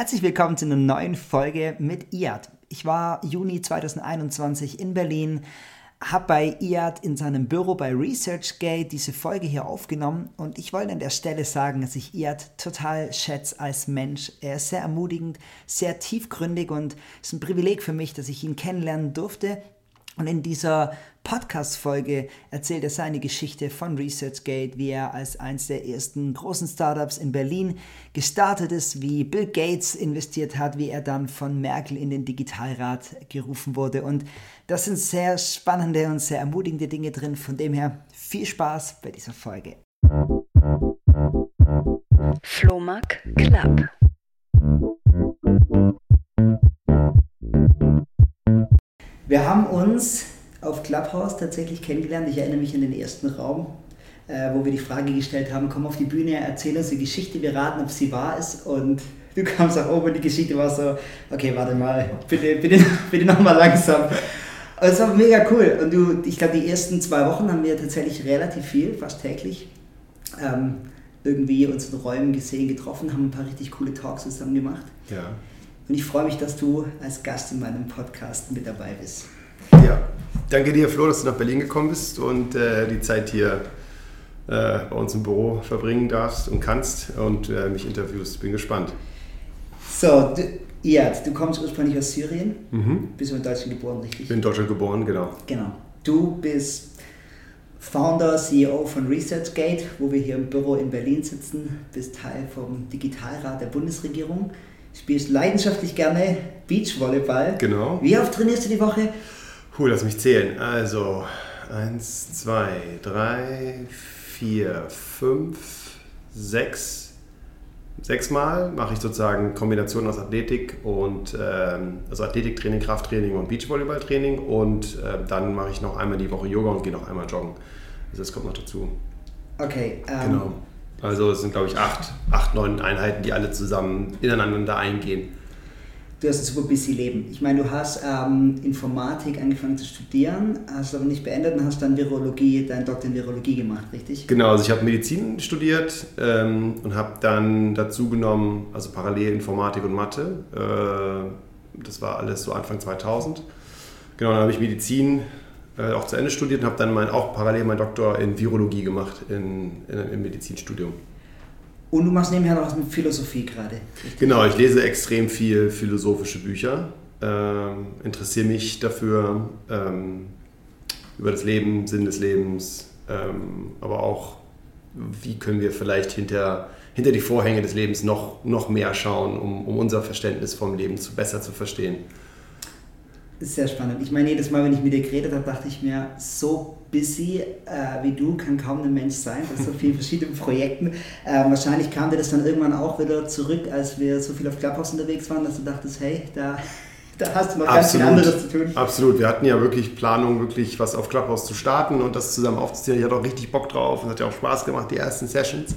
Herzlich willkommen zu einer neuen Folge mit Ijad. Ich war Juni 2021 in Berlin, habe bei Ijad in seinem Büro bei ResearchGate diese Folge hier aufgenommen und ich wollte an der Stelle sagen, dass ich Ijad total schätze als Mensch. Er ist sehr ermutigend, sehr tiefgründig und es ist ein Privileg für mich, dass ich ihn kennenlernen durfte. Und in dieser Podcast-Folge erzählt er seine Geschichte von ResearchGate, wie er als eines der ersten großen Startups in Berlin gestartet ist, wie Bill Gates investiert hat, wie er dann von Merkel in den Digitalrat gerufen wurde. Und das sind sehr spannende und sehr ermutigende Dinge drin. Von dem her viel Spaß bei dieser Folge. Flohmarkt Club. Wir haben uns auf Clubhouse tatsächlich kennengelernt. Ich erinnere mich an den ersten Raum, wo wir die Frage gestellt haben, komm auf die Bühne, erzähl uns die Geschichte, wir raten, ob sie wahr ist. Und du kamst auch oben und die Geschichte war so, okay, warte mal, bitte nochmal langsam. Und es war mega cool. Und ich glaube, die ersten 2 Wochen haben wir tatsächlich relativ viel, fast täglich, irgendwie uns in Räumen gesehen, getroffen, haben ein paar richtig coole Talks zusammen gemacht. Ja. Und ich freue mich, dass du als Gast in meinem Podcast mit dabei bist. Ja, danke dir, Flo, dass du nach Berlin gekommen bist und die Zeit hier bei uns im Büro verbringen darfst und kannst und mich interviewst. Bin gespannt. So, du kommst ursprünglich aus Syrien. Mhm. Bist du in Deutschland geboren, richtig? Bin in Deutschland geboren, genau. Du bist Founder, CEO von ResearchGate, wo wir hier im Büro in Berlin sitzen. Bist Teil vom Digitalrat der Bundesregierung. Spielst leidenschaftlich gerne Beachvolleyball. Genau. Wie oft trainierst du die Woche? Lass mich zählen. Also 1, 2, 3, 4, 5, 6. 6 Mal mache ich sozusagen Kombination aus Athletik und also Athletiktraining, Krafttraining und Beachvolleyballtraining. Und dann mache ich noch einmal die Woche Yoga und gehe noch einmal joggen. Also das kommt noch dazu. Okay. Genau. Also es sind, glaube ich, 8, 9 Einheiten, die alle zusammen ineinander eingehen. Du hast ein super busy Leben. Ich meine, du hast Informatik angefangen zu studieren, hast aber nicht beendet und hast dann Virologie, deinen Doktor in Virologie gemacht, richtig? Genau, also ich habe Medizin studiert und habe dann dazu genommen, also parallel Informatik und Mathe. Das war alles so Anfang 2000. Genau, dann habe ich Medizin auch zu Ende studiert und habe dann auch parallel meinen Doktor in Virologie gemacht im Medizinstudium. Und du machst nebenher noch Philosophie gerade. Genau, ich lese extrem viel philosophische Bücher, interessiere mich dafür, über das Leben, Sinn des Lebens, aber auch, wie können wir vielleicht hinter die Vorhänge des Lebens noch mehr schauen, um unser Verständnis vom Leben besser zu verstehen. Ist sehr spannend. Ich meine, jedes Mal, wenn ich mit dir geredet habe, dachte ich mir, so busy wie du kann kaum ein Mensch sein, bei so vielen verschiedenen Projekten. Wahrscheinlich kam dir das dann irgendwann auch wieder zurück, als wir so viel auf Clubhouse unterwegs waren, dass du dachtest, hey, da hast du noch ganz viel anderes zu tun. Absolut. Wir hatten ja wirklich Planung, wirklich was auf Clubhouse zu starten und das zusammen aufzuziehen. Ich hatte auch richtig Bock drauf und hat ja auch Spaß gemacht, die ersten Sessions.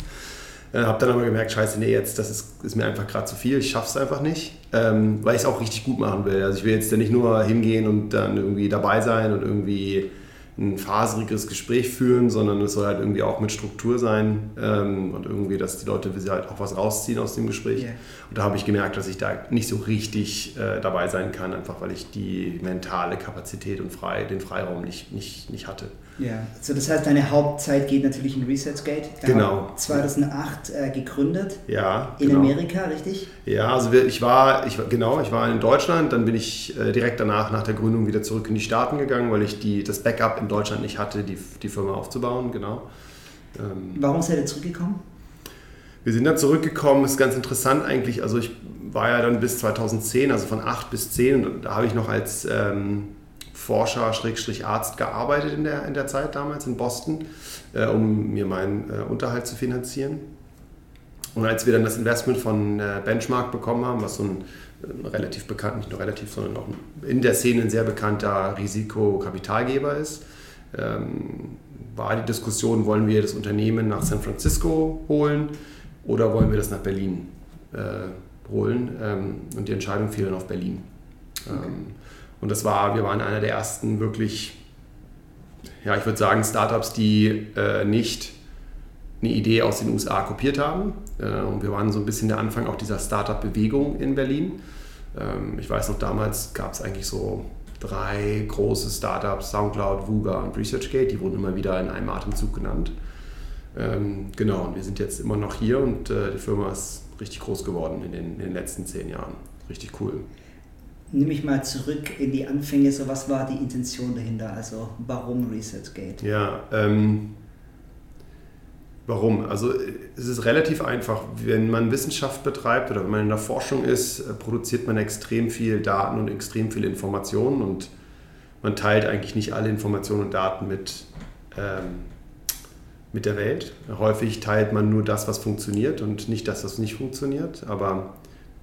Habe dann aber gemerkt, scheiße, nee, jetzt das ist mir einfach gerade zu viel, ich schaff's einfach nicht, weil ich es auch richtig gut machen will. Also ich will jetzt ja nicht nur hingehen und dann irgendwie dabei sein und irgendwie ein faseriges Gespräch führen, sondern es soll halt irgendwie auch mit Struktur sein und irgendwie, dass die Leute halt auch was rausziehen aus dem Gespräch. Yeah. Und da habe ich gemerkt, dass ich da nicht so richtig dabei sein kann, einfach weil ich die mentale Kapazität und den Freiraum nicht hatte. Ja, so das heißt, deine Hauptzeit geht natürlich in ResearchGate. Genau. 2008 gegründet. Ja, in Amerika, richtig? Ja, also ich war in Deutschland, dann bin ich direkt danach nach der Gründung wieder zurück in die Staaten gegangen, weil ich das Backup in Deutschland nicht hatte, die Firma aufzubauen, genau. Warum seid ihr zurückgekommen? Wir sind dann zurückgekommen, ist ganz interessant eigentlich, also ich war ja dann bis 2010, also von 8 bis 10, und da habe ich noch als Forscher-Arzt gearbeitet in der Zeit damals in Boston, um mir meinen Unterhalt zu finanzieren. Und als wir dann das Investment von Benchmark bekommen haben, was so ein relativ bekannt, nicht nur relativ, sondern auch in der Szene ein sehr bekannter Risikokapitalgeber ist, war die Diskussion, wollen wir das Unternehmen nach San Francisco holen oder wollen wir das nach Berlin holen? Und die Entscheidung fiel dann auf Berlin. Okay. Und wir waren einer der ersten wirklich, ja, ich würde sagen, Startups, die nicht eine Idee aus den USA kopiert haben. Und wir waren so ein bisschen der Anfang auch dieser Startup-Bewegung in Berlin. Ich weiß noch, damals gab es eigentlich so 3 große Startups, Soundcloud, Vuga und ResearchGate, die wurden immer wieder in einem Atemzug genannt. Genau, und wir sind jetzt immer noch hier und die Firma ist richtig groß geworden in den letzten 10 Jahren. Richtig cool. Nimm mich mal zurück in die Anfänge, so was war die Intention dahinter, also warum ResearchGate? Ja, warum? Also es ist relativ einfach, wenn man Wissenschaft betreibt oder wenn man in der Forschung ist, produziert man extrem viel Daten und extrem viele Informationen und man teilt eigentlich nicht alle Informationen und Daten mit der Welt. Häufig teilt man nur das, was funktioniert und nicht das, was nicht funktioniert, aber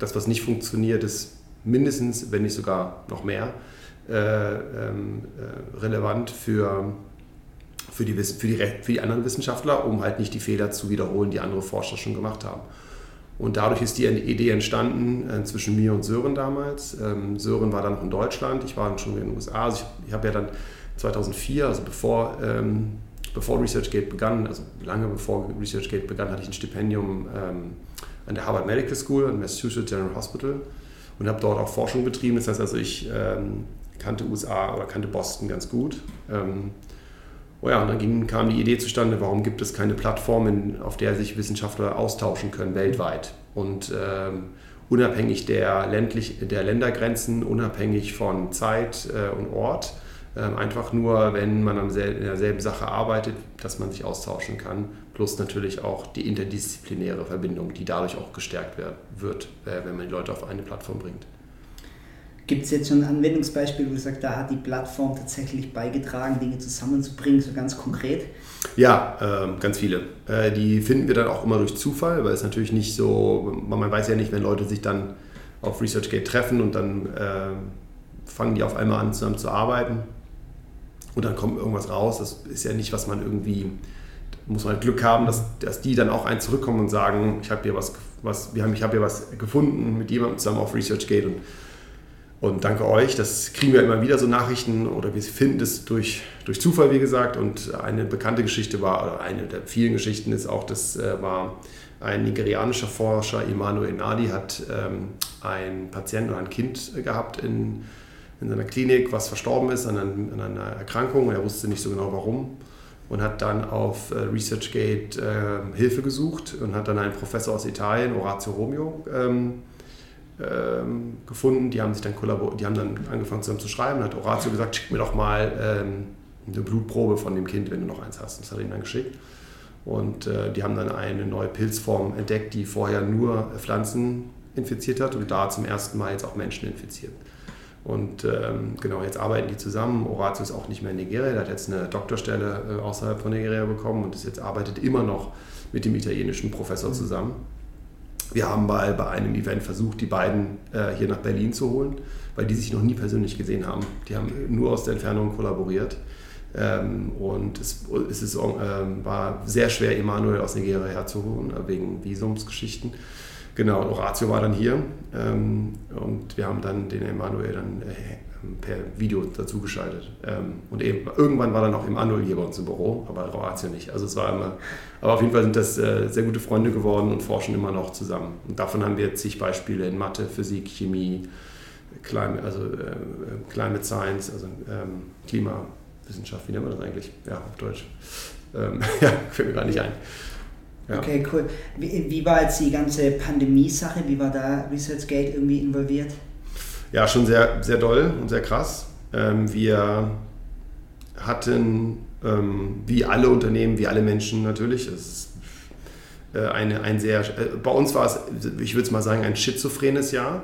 das, was nicht funktioniert, ist mindestens, wenn nicht sogar noch mehr, relevant für die anderen Wissenschaftler, um halt nicht die Fehler zu wiederholen, die andere Forscher schon gemacht haben. Und dadurch ist die Idee entstanden zwischen mir und Sören damals. Sören war dann noch in Deutschland, ich war dann schon in den USA. Also ich habe ja dann 2004, also bevor ResearchGate begann, also lange bevor ResearchGate begann, hatte ich ein Stipendium an der Harvard Medical School, an Massachusetts General Hospital. Und habe dort auch Forschung betrieben. Das heißt also, ich kannte USA oder kannte Boston ganz gut. Und dann kam die Idee zustande, warum gibt es keine Plattformen, auf der sich Wissenschaftler austauschen können, weltweit. Und unabhängig der Ländergrenzen, unabhängig von Zeit und Ort, einfach nur, wenn man in derselben Sache arbeitet, dass man sich austauschen kann. Plus natürlich auch die interdisziplinäre Verbindung, die dadurch auch gestärkt wird, wenn man die Leute auf eine Plattform bringt. Gibt es jetzt schon ein Anwendungsbeispiel, wo du sagst, da hat die Plattform tatsächlich beigetragen, Dinge zusammenzubringen, so ganz konkret? Ja, ganz viele. Die finden wir dann auch immer durch Zufall, weil es natürlich nicht so, man weiß ja nicht, wenn Leute sich dann auf ResearchGate treffen und dann fangen die auf einmal an, zusammen zu arbeiten und dann kommt irgendwas raus. Das ist ja nicht, was man irgendwie... muss man Glück haben, dass die dann auch einen zurückkommen und sagen, ich habe hier was gefunden mit jemandem zusammen auf ResearchGate und danke euch. Das kriegen wir immer wieder, so Nachrichten, oder wir finden es durch Zufall, wie gesagt. Und eine bekannte Geschichte eine der vielen Geschichten ist auch, das war ein nigerianischer Forscher, Emmanuel Nnadi, hat einen Patienten oder ein Kind gehabt in seiner Klinik, was verstorben ist an einer Erkrankung, und er wusste nicht so genau warum. Und hat dann auf ResearchGate Hilfe gesucht und hat dann einen Professor aus Italien, Orazio Romeo, gefunden. Die haben dann angefangen zusammen zu schreiben und hat Orazio gesagt, schick mir doch mal eine Blutprobe von dem Kind, wenn du noch eins hast. Das hat er ihm dann geschickt. Und die haben dann eine neue Pilzform entdeckt, die vorher nur Pflanzen infiziert hat und da zum ersten Mal jetzt auch Menschen infiziert. Und genau, jetzt arbeiten die zusammen. Orazio ist auch nicht mehr in Nigeria, der hat jetzt eine Doktorstelle außerhalb von Nigeria bekommen und arbeitet immer noch mit dem italienischen Professor zusammen. Wir haben mal bei einem Event versucht, die beiden hier nach Berlin zu holen, weil die sich noch nie persönlich gesehen haben. Die haben nur aus der Entfernung kollaboriert. Und war sehr schwer, Emanuel aus Nigeria herzuholen, wegen Visumsgeschichten. Genau, Orazio war dann hier und wir haben dann den Emanuel dann per Video dazu geschaltet. Und irgendwann war dann auch Emanuel hier bei uns im Büro, aber Orazio nicht. Also aber auf jeden Fall sind das sehr gute Freunde geworden und forschen immer noch zusammen. Und davon haben wir zig Beispiele in Mathe, Physik, Chemie, Climate Science, also Klimawissenschaft, wie nennt man das eigentlich? Ja, auf Deutsch. Ja, fällt mir gar nicht ein. Ja. Okay, cool. Wie war jetzt die ganze Pandemie-Sache? Wie war da ResearchGate irgendwie involviert? Ja, schon sehr, sehr doll und sehr krass. Wir hatten, wie alle Unternehmen, wie alle Menschen natürlich, bei uns war es, ich würde es mal sagen, ein schizophrenes Jahr.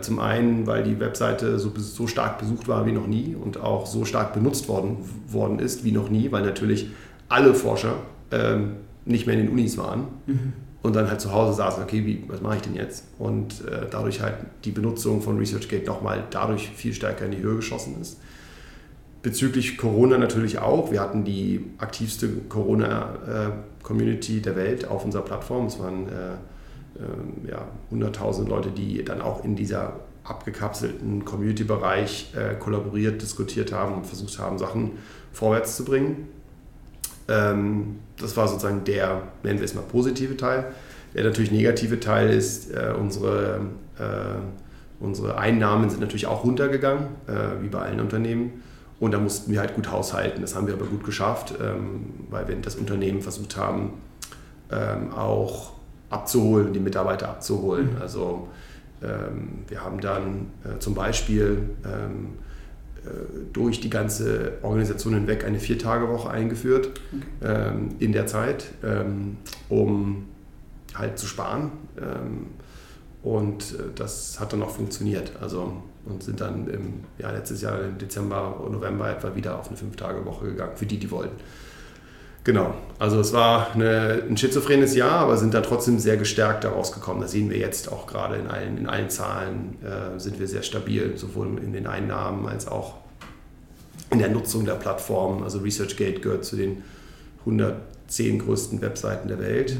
Zum einen, weil die Webseite so stark besucht war wie noch nie und auch so stark benutzt worden ist wie noch nie, weil natürlich alle Forscher nicht mehr in den Unis waren und dann halt zu Hause saßen, okay, was mache ich denn jetzt? Und dadurch halt die Benutzung von ResearchGate nochmal dadurch viel stärker in die Höhe geschossen ist. Bezüglich Corona natürlich auch. Wir hatten die aktivste Corona-Community der Welt auf unserer Plattform. Es waren 100.000 Leute, die dann auch in dieser abgekapselten Community-Bereich kollaboriert, diskutiert haben und versucht haben, Sachen vorwärts zu bringen. Das war sozusagen der, nennen wir es mal, positive Teil. Der natürlich negative Teil ist, unsere Einnahmen sind natürlich auch runtergegangen, wie bei allen Unternehmen. Und da mussten wir halt gut haushalten. Das haben wir aber gut geschafft, weil wir das Unternehmen versucht haben, auch abzuholen, die Mitarbeiter abzuholen. Also wir haben dann zum Beispiel durch die ganze Organisation hinweg eine 4-Tage-Woche eingeführt, okay, in der Zeit, um halt zu sparen. Und das hat dann auch funktioniert. Also, und sind dann letztes Jahr im Dezember und November etwa wieder auf eine 5-Tage-Woche gegangen, für die, die wollten. Genau, also es war ein schizophrenes Jahr, aber sind da trotzdem sehr gestärkt daraus gekommen. Das sehen wir jetzt auch gerade in allen Zahlen, sind wir sehr stabil, sowohl in den Einnahmen als auch in der Nutzung der Plattform. Also ResearchGate gehört zu den 110 größten Webseiten der Welt.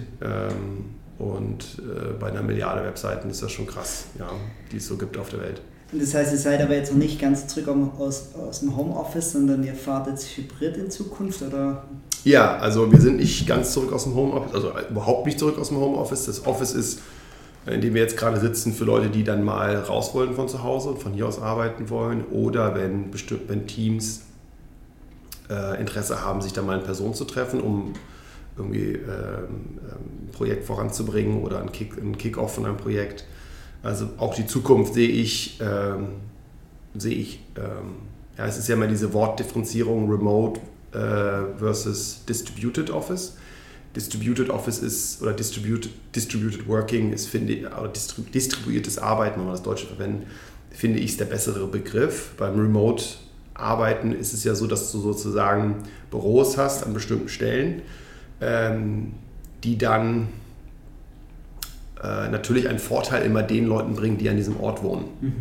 Und bei einer Milliarde Webseiten ist das schon krass, ja, die es so gibt auf der Welt. Und das heißt, ihr seid aber jetzt noch nicht ganz zurück aus dem Homeoffice, sondern ihr fahrt jetzt hybrid in Zukunft, oder? Ja, also wir sind nicht ganz zurück aus dem Homeoffice, also überhaupt nicht zurück aus dem Homeoffice. Das Office ist, in dem wir jetzt gerade sitzen, für Leute, die dann mal raus wollen von zu Hause und von hier aus arbeiten wollen. Oder wenn Teams Interesse haben, sich dann mal in Person zu treffen, um irgendwie ein Projekt voranzubringen oder einen Kick-Off von einem Projekt. Also auch die Zukunft sehe ich, es ist ja immer diese Wortdifferenzierung Remote versus Distributed Office. Distributed Office ist, oder Distributed Working ist, distribuiertes Arbeiten, wenn wir das Deutsche verwenden, finde ich, ist der bessere Begriff. Beim Remote Arbeiten ist es ja so, dass du sozusagen Büros hast an bestimmten Stellen, die dann natürlich einen Vorteil immer den Leuten bringen, die an diesem Ort wohnen. Mhm.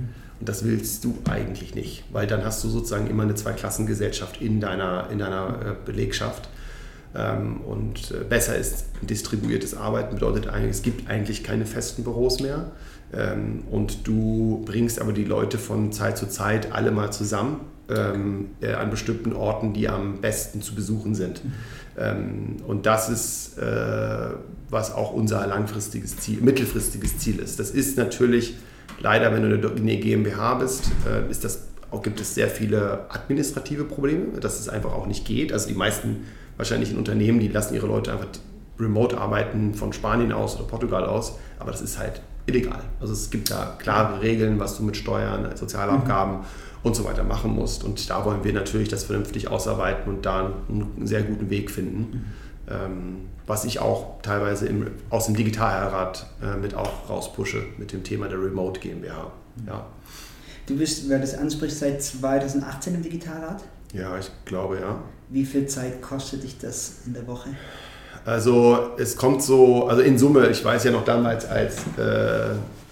Und das willst du eigentlich nicht, weil dann hast du sozusagen immer eine Zweiklassengesellschaft in deiner Belegschaft. Und besser ist, distribuiertes Arbeiten bedeutet eigentlich, es gibt eigentlich keine festen Büros mehr. Und du bringst aber die Leute von Zeit zu Zeit alle mal zusammen an bestimmten Orten, die am besten zu besuchen sind. Mhm. Und das ist, was auch unser mittelfristiges Ziel ist. Das ist natürlich leider, wenn du eine GmbH bist, gibt es sehr viele administrative Probleme, dass es einfach auch nicht geht. Also die meisten wahrscheinlich in Unternehmen, die lassen ihre Leute einfach remote arbeiten von Spanien aus oder Portugal aus, aber das ist halt illegal. Also es gibt da klare Regeln, was du mit Steuern, Sozialabgaben und so weiter machen musst. Und da wollen wir natürlich das vernünftig ausarbeiten und da einen sehr guten Weg finden, was ich auch teilweise aus dem Digitalrat mit auch rauspushe, mit dem Thema der Remote GmbH. Ja. Du bist, wer das anspricht, seit 2018 im Digitalrat? Ja, ich glaube, ja. Wie viel Zeit kostet dich das in der Woche? Also es kommt so, also in Summe, ich weiß ja noch damals, als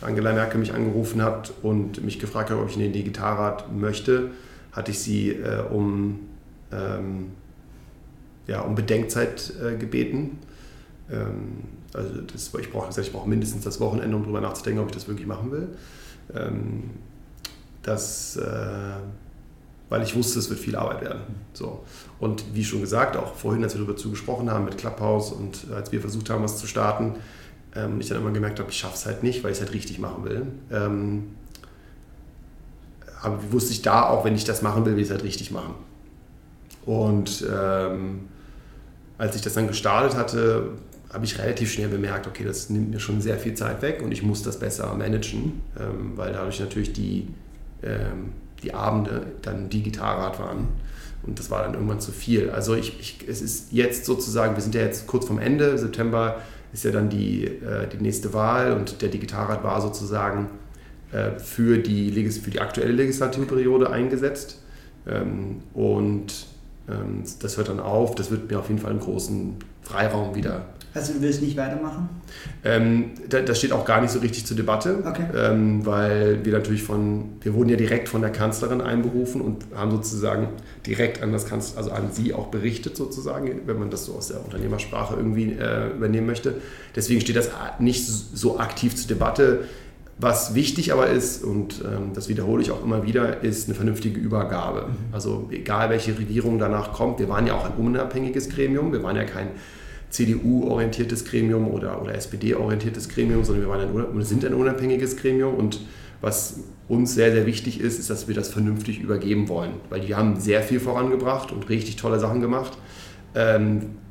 Angela Merkel mich angerufen hat und mich gefragt hat, ob ich in den Digitalrat möchte, hatte ich sie um Bedenkzeit gebeten. Ich brauche mindestens das Wochenende, um darüber nachzudenken, ob ich das wirklich machen will. Weil ich wusste, es wird viel Arbeit werden. So. Und wie schon gesagt, auch vorhin, als wir dazu gesprochen haben mit Clubhouse und als wir versucht haben, was zu starten, ich dann immer gemerkt habe, ich schaffe es halt nicht, weil ich es halt richtig machen will. Aber wusste ich da auch, wenn ich das machen will, will ich es halt richtig machen. Und als ich das dann gestartet hatte, habe ich relativ schnell bemerkt, okay, das nimmt mir schon sehr viel Zeit weg und ich muss das besser managen, weil dadurch natürlich die Abende dann Digitalrat waren und das war dann irgendwann zu viel. Also es ist jetzt sozusagen, wir sind ja jetzt kurz vorm Ende, September ist ja dann die nächste Wahl und der Digitalrat war sozusagen für die aktuelle Legislaturperiode eingesetzt und das hört dann auf, das wird mir auf jeden Fall einen großen Freiraum wieder. Also du willst nicht weitermachen? Das steht auch gar nicht so richtig zur Debatte, okay. Weil wir wurden ja direkt von der Kanzlerin einberufen und haben sozusagen direkt an an sie auch berichtet sozusagen, wenn man das so aus der Unternehmersprache irgendwie übernehmen möchte. Deswegen steht das nicht so aktiv zur Debatte. Was wichtig aber ist, und das wiederhole ich auch immer wieder, ist eine vernünftige Übergabe. Also egal, welche Regierung danach kommt, wir waren ja auch ein unabhängiges Gremium, wir waren ja kein CDU-orientiertes Gremium oder SPD-orientiertes Gremium, sondern wir sind ein unabhängiges Gremium, und was uns sehr, sehr wichtig ist, ist, dass wir das vernünftig übergeben wollen, weil die haben sehr viel vorangebracht und richtig tolle Sachen gemacht,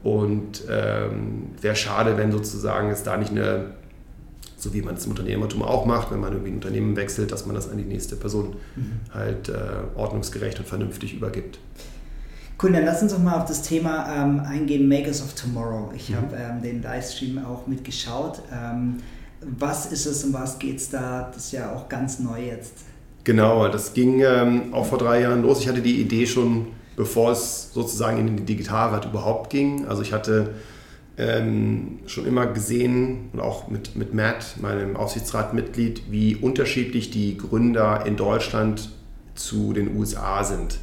und wäre schade, wenn sozusagen es da nicht eine, so wie man es im Unternehmertum auch macht, wenn man irgendwie ein Unternehmen wechselt, dass man das an die nächste Person halt ordnungsgerecht und vernünftig übergibt. Cool, dann lass uns doch mal auf das Thema eingehen, Makers of Tomorrow. Ich habe den Livestream auch mitgeschaut. Was ist es und was geht es da? Das ist ja auch ganz neu jetzt. Genau, das ging auch vor 3 Jahren los. Ich hatte die Idee schon, bevor es sozusagen in den Digitalrat überhaupt ging. Also ich hatte schon immer gesehen und auch mit Matt, meinem Aufsichtsratmitglied, wie unterschiedlich die Gründer in Deutschland zu den USA sind.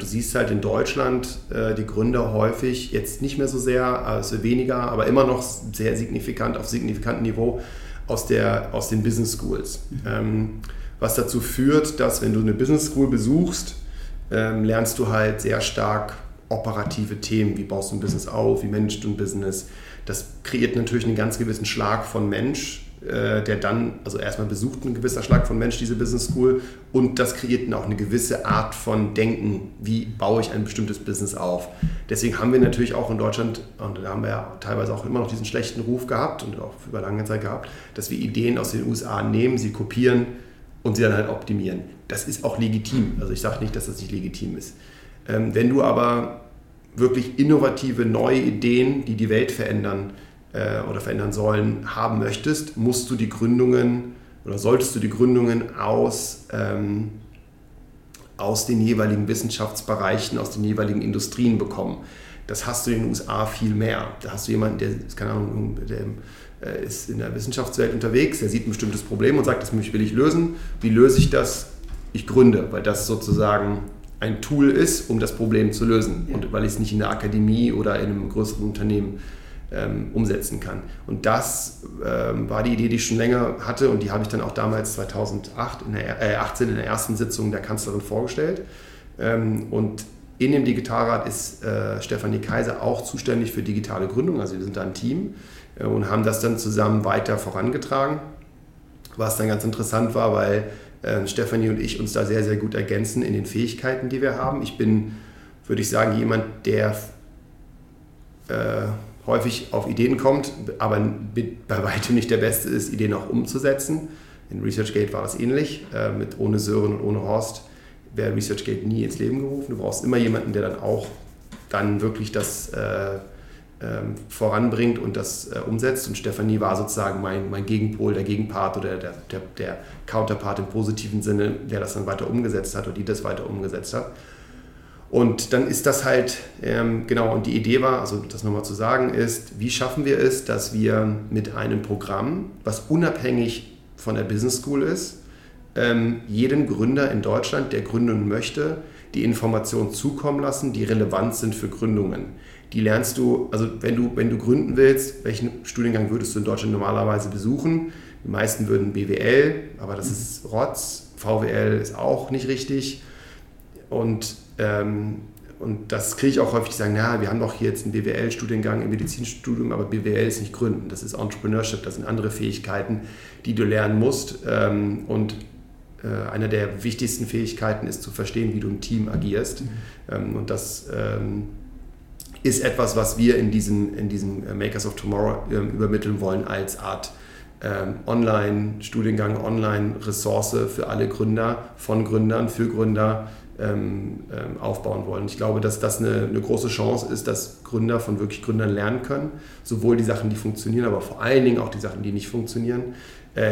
Du siehst halt in Deutschland die Gründer häufig, jetzt nicht mehr so sehr, also weniger, aber immer noch sehr signifikant, auf signifikanten Niveau aus den Business Schools. Was dazu führt, dass wenn du eine Business School besuchst, lernst du halt sehr stark operative Themen, wie baust du ein Business auf, wie managst du ein Business. Das kreiert natürlich einen ganz gewissen Schlag von Mensch, der dann, also erstmal besucht ein gewisser Schlag von Mensch diese Business School, und das kreiert dann auch eine gewisse Art von Denken, wie baue ich ein bestimmtes Business auf. Deswegen haben wir natürlich auch in Deutschland, und da haben wir ja teilweise auch immer noch diesen schlechten Ruf gehabt und auch über lange Zeit gehabt, dass wir Ideen aus den USA nehmen, sie kopieren und sie dann halt optimieren. Das ist auch legitim, also ich sage nicht, dass das nicht legitim ist. Wenn du aber wirklich innovative, neue Ideen, die die Welt verändern oder verändern sollen, haben möchtest, musst du die Gründungen oder solltest du die Gründungen aus den jeweiligen Wissenschaftsbereichen, aus den jeweiligen Industrien bekommen. Das hast du in den USA viel mehr. Da hast du jemanden, der ist, keine Ahnung, der ist in der Wissenschaftswelt unterwegs, der sieht ein bestimmtes Problem und sagt, das will ich lösen. Wie löse ich das? Ich gründe, weil das sozusagen ein Tool ist, um das Problem zu lösen, und weil ich es nicht in der Akademie oder in einem größeren Unternehmen umsetzen kann. Und das war die Idee, die ich schon länger hatte, und die habe ich dann auch damals 2008 2018 in der ersten Sitzung der Kanzlerin vorgestellt. Und in dem Digitalrat ist Stefanie Kaiser auch zuständig für digitale Gründung, also wir sind da ein Team und haben das dann zusammen weiter vorangetragen, was dann ganz interessant war, weil Stefanie und ich uns da sehr, sehr gut ergänzen in den Fähigkeiten, die wir haben. Ich bin, würde ich sagen, jemand, der häufig auf Ideen kommt, aber bei weitem nicht der Beste ist, Ideen auch umzusetzen. In ResearchGate war das ähnlich. Ohne Sören und ohne Horst wäre ResearchGate nie ins Leben gerufen. Du brauchst immer jemanden, der dann auch dann wirklich das voranbringt und das umsetzt, und Stefanie war sozusagen mein Gegenpol, der Gegenpart oder der Counterpart im positiven Sinne, der das dann weiter umgesetzt hat oder die das weiter umgesetzt hat. Und dann ist das halt, genau, und die Idee war, also das nochmal zu sagen ist, wie schaffen wir es, dass wir mit einem Programm, was unabhängig von der Business School ist, jedem Gründer in Deutschland, der gründen möchte, die Informationen zukommen lassen, die relevant sind für Gründungen. Die lernst du, also wenn du gründen willst, welchen Studiengang würdest du in Deutschland normalerweise besuchen? Die meisten würden BWL, aber das ist Rotz, VWL ist auch nicht richtig. Und das kriege ich auch häufig, sagen, na, wir haben doch hier jetzt einen BWL-Studiengang im Medizinstudium, aber BWL ist nicht Gründen, das ist Entrepreneurship, das sind andere Fähigkeiten, die du lernen musst. Und eine der wichtigsten Fähigkeiten ist zu verstehen, wie du im Team agierst. Und das ist etwas, was wir in diesem Makers of Tomorrow übermitteln wollen als Art Online-Studiengang, Online-Ressource für alle Gründer, von Gründern, für Gründer aufbauen wollen. Ich glaube, dass das eine große Chance ist, dass Gründer von wirklich Gründern lernen können, sowohl die Sachen, die funktionieren, aber vor allen Dingen auch die Sachen, die nicht funktionieren.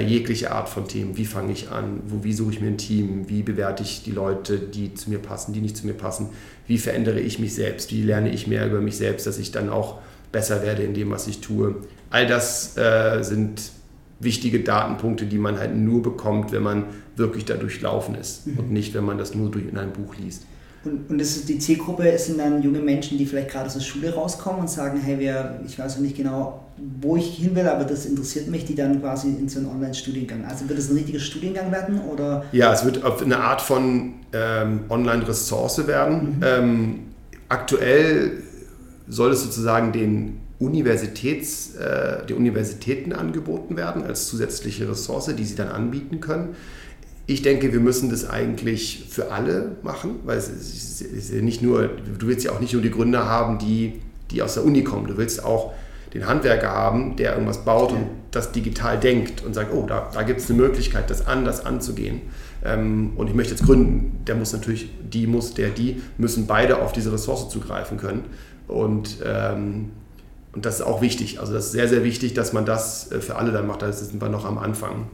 Jegliche Art von Themen, wie fange ich an, wie suche ich mir ein Team, wie bewerte ich die Leute, die zu mir passen, die nicht zu mir passen, wie verändere ich mich selbst, wie lerne ich mehr über mich selbst, dass ich dann auch besser werde in dem, was ich tue. All das sind wichtige Datenpunkte, die man halt nur bekommt, wenn man wirklich da durchlaufen ist und nicht, wenn man das nur in einem Buch liest. Und das ist die Zielgruppe, es sind dann junge Menschen, die vielleicht gerade aus der Schule rauskommen und sagen, hey, ich weiß noch nicht genau, wo ich hin will, aber das interessiert mich, die dann quasi in so einen Online-Studiengang. Also wird es ein richtiger Studiengang werden? Oder? Ja, es wird eine Art von Online-Ressource werden. Mhm. Aktuell soll es sozusagen den Universitäten angeboten werden als zusätzliche Ressource, die sie dann anbieten können. Ich denke, wir müssen das eigentlich für alle machen, weil du willst ja auch nicht nur die Gründer haben, die aus der Uni kommen. Du willst auch den Handwerker haben, der irgendwas baut und das digital denkt und sagt, oh, da gibt es eine Möglichkeit, das anders anzugehen. Und ich möchte jetzt gründen. Die müssen beide auf diese Ressource zugreifen können. Und das ist auch wichtig. Also das ist sehr, sehr wichtig, dass man das für alle dann macht. Da sind wir noch am Anfang.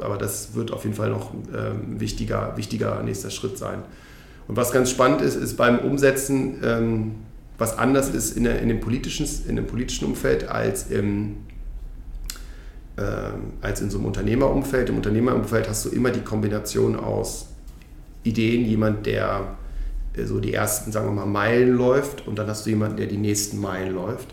Aber das wird auf jeden Fall noch ein wichtiger nächster Schritt sein. Und was ganz spannend ist, ist beim Umsetzen, was anders ist in dem politischen Umfeld als in so einem Unternehmerumfeld. Im Unternehmerumfeld hast du immer die Kombination aus Ideen, jemand, der so die ersten, sagen wir mal, Meilen läuft und dann hast du jemanden, der die nächsten Meilen läuft.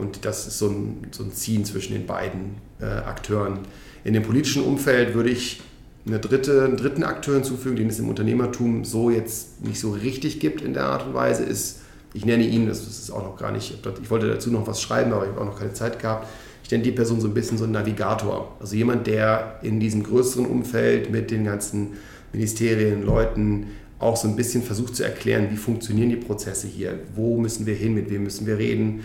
Und das ist so ein Ziehen zwischen den beiden Akteuren. In dem politischen Umfeld würde ich einen dritten Akteur hinzufügen, den es im Unternehmertum so jetzt nicht so richtig gibt in der Art und Weise, ist, ich nenne ihn, das ist auch noch gar nicht, ich wollte dazu noch was schreiben, aber ich habe auch noch keine Zeit gehabt, ich nenne die Person so ein bisschen so ein Navigator. Also jemand, der in diesem größeren Umfeld mit den ganzen Ministerien, Leuten auch so ein bisschen versucht zu erklären, wie funktionieren die Prozesse hier, wo müssen wir hin, mit wem müssen wir reden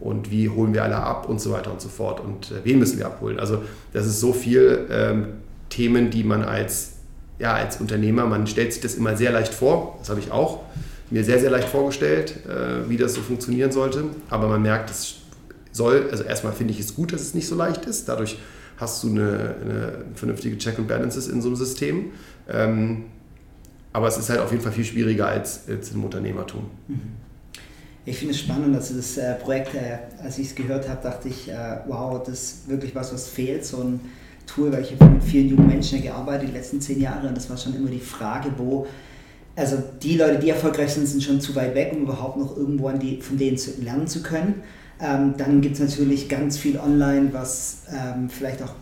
und wie holen wir alle ab und so weiter und so fort und wen müssen wir abholen. Also das ist so viel Themen, die man als Unternehmer, man stellt sich das immer sehr leicht vor, das habe ich auch mir sehr, sehr leicht vorgestellt, wie das so funktionieren sollte, aber man merkt, also erstmal finde ich es gut, dass es nicht so leicht ist, dadurch hast du eine vernünftige Check and Balances in so einem System, aber es ist halt auf jeden Fall viel schwieriger als im Unternehmertum. Ich finde es spannend, dass das Projekt, als ich es gehört habe, dachte ich, wow, das ist wirklich was fehlt, so ein Tool, weil ich habe mit vielen jungen Menschen gearbeitet die letzten 10 Jahre und das war schon immer die Frage, also die Leute, die erfolgreich sind, sind schon zu weit weg, um überhaupt noch irgendwo von denen lernen zu können. Dann gibt es natürlich ganz viel online, was vielleicht auch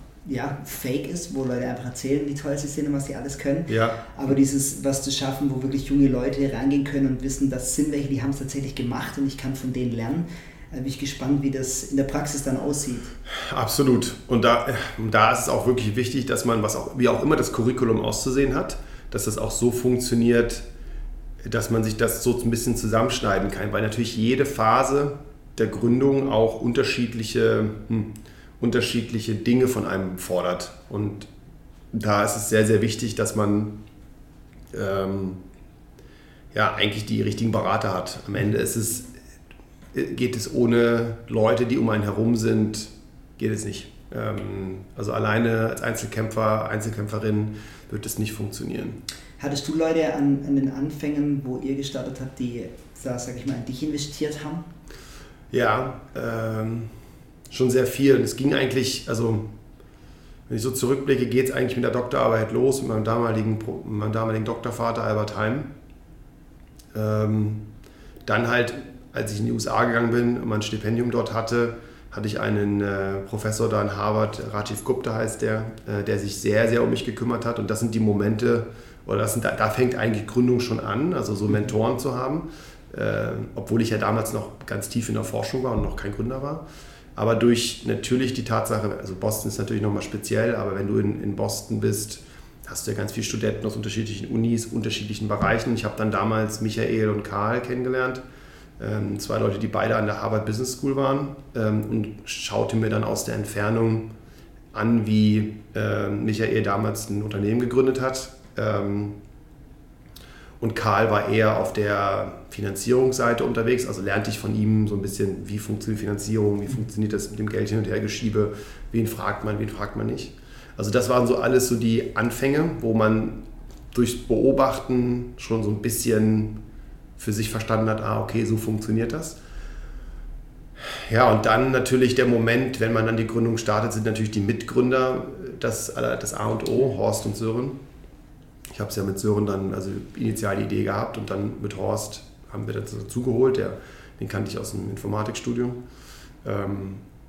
fake ist, wo Leute einfach erzählen, wie toll sie sind und was sie alles können. Ja. Aber dieses, was zu schaffen, wo wirklich junge Leute reingehen können und wissen, das sind welche, die haben es tatsächlich gemacht und ich kann von denen lernen. Da bin ich gespannt, wie das in der Praxis dann aussieht. Absolut. Und da ist es auch wirklich wichtig, dass man, wie auch immer das Curriculum auszusehen hat, dass das auch so funktioniert, dass man sich das so ein bisschen zusammenschneiden kann. Weil natürlich jede Phase der Gründung auch unterschiedliche Dinge von einem fordert. Und da ist es sehr, sehr wichtig, dass man eigentlich die richtigen Berater hat. Am Ende geht es ohne Leute, die um einen herum sind, geht es nicht. Also alleine als Einzelkämpfer, Einzelkämpferin wird es nicht funktionieren. Hattest du Leute an den Anfängen, wo ihr gestartet habt, die, an dich investiert haben? Ja, schon sehr viel. Und es ging eigentlich, also wenn ich so zurückblicke, geht es eigentlich mit der Doktorarbeit los, mit meinem damaligen Doktorvater Albert Heim. Dann halt, als ich in die USA gegangen bin und mein Stipendium dort hatte ich einen Professor da in Harvard, Rajiv Gupta heißt der sich sehr, sehr um mich gekümmert hat. Und das sind die Momente, da fängt eigentlich Gründung schon an, also so Mentoren zu haben, obwohl ich ja damals noch ganz tief in der Forschung war und noch kein Gründer war. Aber durch natürlich die Tatsache, also Boston ist natürlich nochmal speziell, aber wenn du in Boston bist, hast du ja ganz viele Studenten aus unterschiedlichen Unis, unterschiedlichen Bereichen. Ich habe dann damals Michael und Karl kennengelernt, 2 Leute, die beide an der Harvard Business School waren und schaute mir dann aus der Entfernung an, wie Michael damals ein Unternehmen gegründet hat. Und Karl war eher auf der Finanzierungsseite unterwegs, also lernte ich von ihm so ein bisschen, wie funktioniert Finanzierung, wie funktioniert das mit dem Geld hin und her geschiebe, wen fragt man nicht. Also das waren so alles so die Anfänge, wo man durchs Beobachten schon so ein bisschen für sich verstanden hat, okay, so funktioniert das. Ja, und dann natürlich der Moment, wenn man dann die Gründung startet, sind natürlich die Mitgründer das A und O, Horst und Sören. Ich habe es ja mit Sören dann, also initial die Idee gehabt und dann mit Horst haben wir das dazugeholt, den kannte ich aus dem Informatikstudium.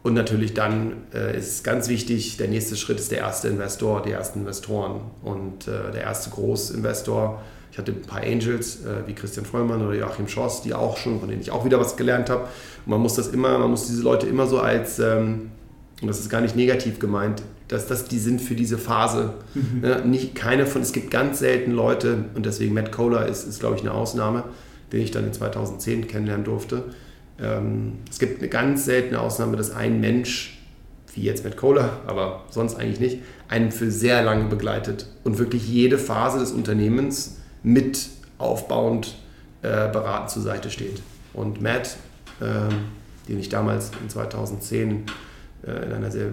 Und natürlich dann ist es ganz wichtig, der nächste Schritt ist der erste Investor, die ersten Investoren und der erste Großinvestor. Ich hatte ein paar Angels wie Christian Vollmann oder Joachim Schoss, die auch schon, von denen ich auch wieder was gelernt habe. Und man muss diese Leute immer so als, und das ist gar nicht negativ gemeint, dass das die sind für diese Phase. Mhm. Es gibt ganz selten Leute, und deswegen Matt Kohler ist glaube ich eine Ausnahme, den ich dann in 2010 kennenlernen durfte. Es gibt eine ganz seltene Ausnahme, dass ein Mensch, wie jetzt Matt Kohler, aber sonst eigentlich nicht, einen für sehr lange begleitet und wirklich jede Phase des Unternehmens mit aufbauend beratend zur Seite steht. Und Matt, den ich damals in 2010 in einer sehr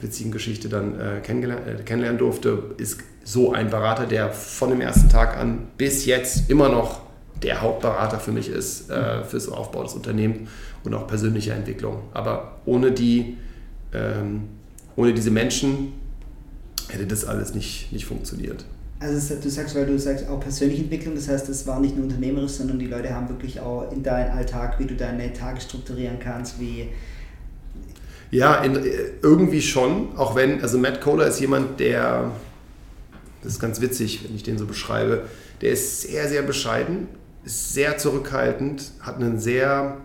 witzigen Geschichte dann kennenlernen durfte, ist so ein Berater, der von dem ersten Tag an bis jetzt immer noch der Hauptberater für mich ist, fürs Aufbau des Unternehmens und auch persönliche Entwicklung. Aber ohne diese Menschen hätte das alles nicht funktioniert. Also du sagst auch persönliche Entwicklung, das heißt, es war nicht nur unternehmerisch, sondern die Leute haben wirklich auch in deinen Alltag, wie du deine Tage strukturieren kannst, wie... Ja, irgendwie schon, auch wenn, also Matt Kohler ist jemand, der, das ist ganz witzig, wenn ich den so beschreibe, der ist sehr, sehr bescheiden, ist sehr zurückhaltend, hat eine sehr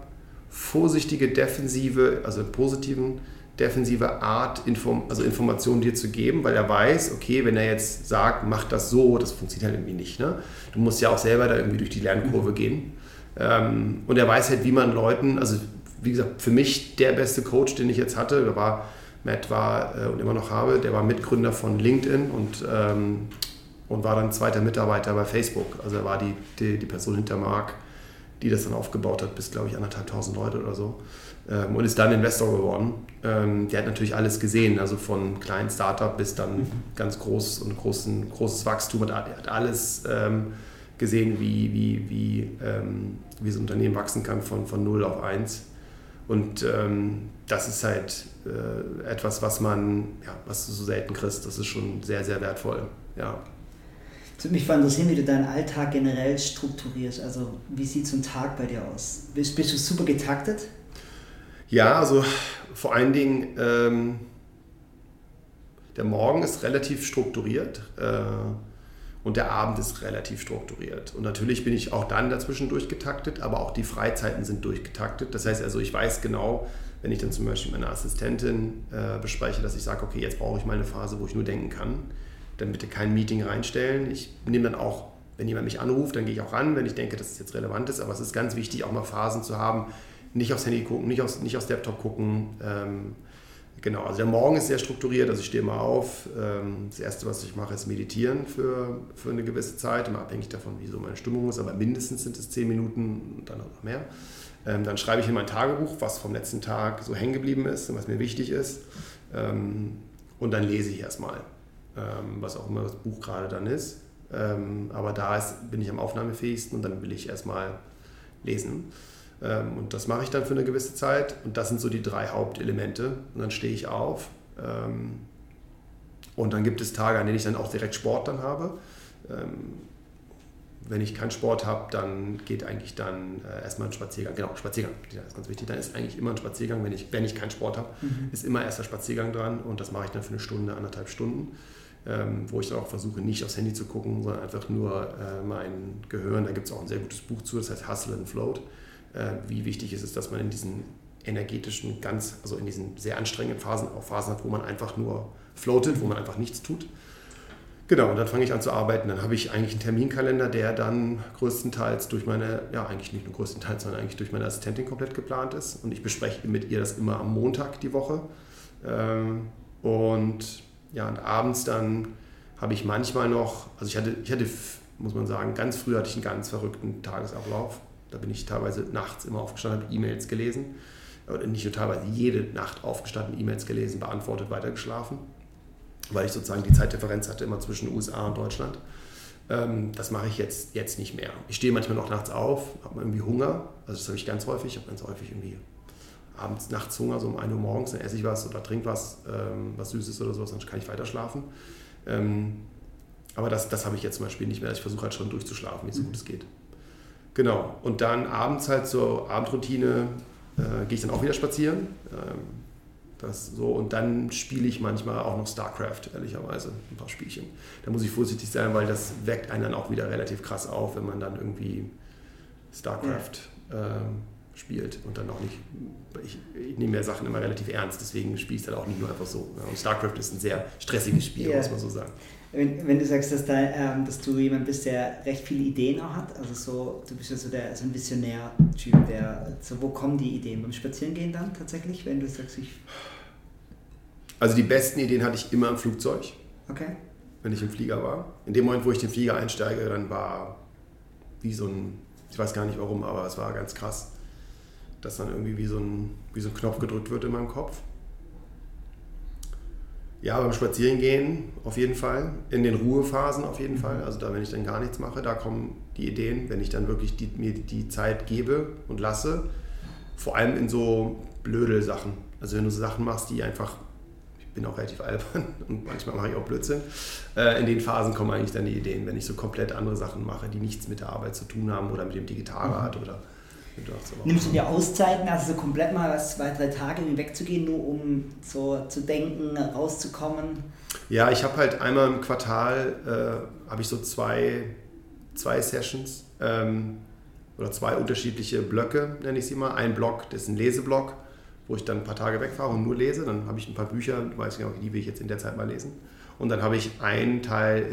vorsichtige defensive, also positiven defensive Art, also Informationen dir zu geben, weil er weiß, okay, wenn er jetzt sagt, mach das so, das funktioniert halt irgendwie nicht. Ne? Du musst ja auch selber da irgendwie durch die Lernkurve gehen. Und er weiß halt, wie man Leuten, also wie gesagt, für mich der beste Coach, den ich jetzt hatte, Matt war und immer noch habe, der war Mitgründer von LinkedIn und war dann zweiter Mitarbeiter bei Facebook. Also er war die Person hinter Mark, die das dann aufgebaut hat, bis, glaube ich, 1.500 Leute oder so. Und ist dann Investor geworden. Der hat natürlich alles gesehen, also von kleinen Startup bis dann ganz groß und großes Wachstum. Und er hat alles gesehen, wie so ein Unternehmen wachsen kann von 0 auf 1. Und das ist halt etwas, was du so selten kriegst. Das ist schon sehr, sehr wertvoll, ja. Es würde mich interessieren, wie du deinen Alltag generell strukturierst. Also wie sieht so ein Tag bei dir aus? Bist du super getaktet? Ja, also vor allen Dingen, der Morgen ist relativ strukturiert und der Abend ist relativ strukturiert. Und natürlich bin ich auch dann dazwischen durchgetaktet, aber auch die Freizeiten sind durchgetaktet. Das heißt also, ich weiß genau, wenn ich dann zum Beispiel meine Assistentin bespreche, dass ich sage, okay, jetzt brauche ich mal eine Phase, wo ich nur denken kann. Dann bitte kein Meeting reinstellen. Ich nehme dann auch, wenn jemand mich anruft, dann gehe ich auch ran, wenn ich denke, dass es jetzt relevant ist. Aber es ist ganz wichtig, auch mal Phasen zu haben. Nicht aufs Handy gucken, nicht aufs Laptop gucken. Genau, also der Morgen ist sehr strukturiert. Also ich stehe mal auf. Das Erste, was ich mache, ist meditieren für eine gewisse Zeit. Immer abhängig davon, wie so meine Stimmung ist. Aber mindestens sind es 10 Minuten, dann auch noch mehr. Dann schreibe ich in mein Tagebuch, was vom letzten Tag so hängen geblieben ist und was mir wichtig ist. Und dann lese ich erstmal. Was auch immer das Buch gerade dann ist. Aber bin ich am aufnahmefähigsten und dann will ich erstmal lesen. Und das mache ich dann für eine gewisse Zeit. Und das sind so die 3 Hauptelemente. Und dann stehe ich auf. Und dann gibt es Tage, an denen ich dann auch direkt Sport dann habe. Wenn ich keinen Sport habe, dann geht eigentlich dann erstmal ein Spaziergang. Genau, Spaziergang, das ist ganz wichtig. Dann ist eigentlich immer ein Spaziergang, wenn ich keinen Sport habe, ist immer erst der Spaziergang dran. Und das mache ich dann für eine Stunde, 1,5 Stunden. Wo ich dann auch versuche, nicht aufs Handy zu gucken, sondern einfach nur mein Gehirn, da gibt es auch ein sehr gutes Buch zu, das heißt Hustle and Float, wie wichtig es ist, dass man in diesen energetischen, also in diesen sehr anstrengenden Phasen auch Phasen hat, wo man einfach nur floatet, wo man einfach nichts tut. Genau, und dann fange ich an zu arbeiten, dann habe ich eigentlich einen Terminkalender, der dann größtenteils durch meine Assistentin komplett geplant ist und ich bespreche mit ihr das immer am Montag die Woche und abends dann habe ich manchmal noch, also ich hatte, muss man sagen, ganz früh hatte ich einen ganz verrückten Tagesablauf. Da bin ich teilweise nachts immer aufgestanden, habe E-Mails gelesen. Oder nicht nur teilweise, jede Nacht aufgestanden, E-Mails gelesen, beantwortet, weitergeschlafen. Weil ich sozusagen die Zeitdifferenz hatte immer zwischen USA und Deutschland. Das mache ich jetzt nicht mehr. Ich stehe manchmal noch nachts auf, habe irgendwie Hunger. Also das habe ich ganz häufig. Ich habe ganz häufig irgendwie abends, nachts Hunger, so um 1 Uhr morgens, dann esse ich was oder trinke was Süßes oder sowas, dann kann ich weiter schlafen. Aber das habe ich jetzt zum Beispiel nicht mehr. Ich versuche halt schon durchzuschlafen, wie so gut es geht. Genau. Und dann abends halt zur Abendroutine gehe ich dann auch wieder spazieren. Das so. Und dann spiele ich manchmal auch noch StarCraft, ehrlicherweise. Ein paar Spielchen. Da muss ich vorsichtig sein, weil das weckt einen dann auch wieder relativ krass auf, wenn man dann irgendwie StarCraft spielt und dann auch nicht. Ich nehme ja Sachen immer relativ ernst, deswegen spiele ich es dann auch nicht nur einfach so. Und StarCraft ist ein sehr stressiges Spiel, muss man so sagen. Wenn du sagst, dass du jemand bist, der recht viele Ideen auch hat, also so, du bist ja so ein Visionär-Typ, wo kommen die Ideen? Beim Spazierengehen dann tatsächlich, wenn du sagst, Also die besten Ideen hatte ich immer im Flugzeug, okay, wenn ich im Flieger war. In dem Moment, wo ich den Flieger einsteige, dann war wie so ein, ich weiß gar nicht warum, aber es war ganz krass, dass dann irgendwie wie so ein Knopf gedrückt wird in meinem Kopf. Ja, beim Spazierengehen auf jeden Fall, in den Ruhephasen auf jeden Fall, also da, wenn ich dann gar nichts mache, da kommen die Ideen, wenn ich dann wirklich mir die Zeit gebe und lasse, vor allem in so blöde Sachen, also wenn du so Sachen machst, die einfach, ich bin auch relativ albern und manchmal mache ich auch Blödsinn, in den Phasen kommen eigentlich dann die Ideen, wenn ich so komplett andere Sachen mache, die nichts mit der Arbeit zu tun haben oder mit dem Digitalrat oder... Nimmst du dir Auszeiten, also so komplett mal was 2-3 Tage hinwegzugehen, nur um so zu denken, rauszukommen? Ja, ich habe halt einmal im Quartal habe ich so zwei Sessions oder 2 unterschiedliche Blöcke, nenne ich sie mal. Ein Block, das ist ein Leseblock, wo ich dann ein paar Tage wegfahre und nur lese. Dann habe ich ein paar Bücher, weiß nicht, die will ich jetzt in der Zeit mal lesen. Und dann habe ich einen Teil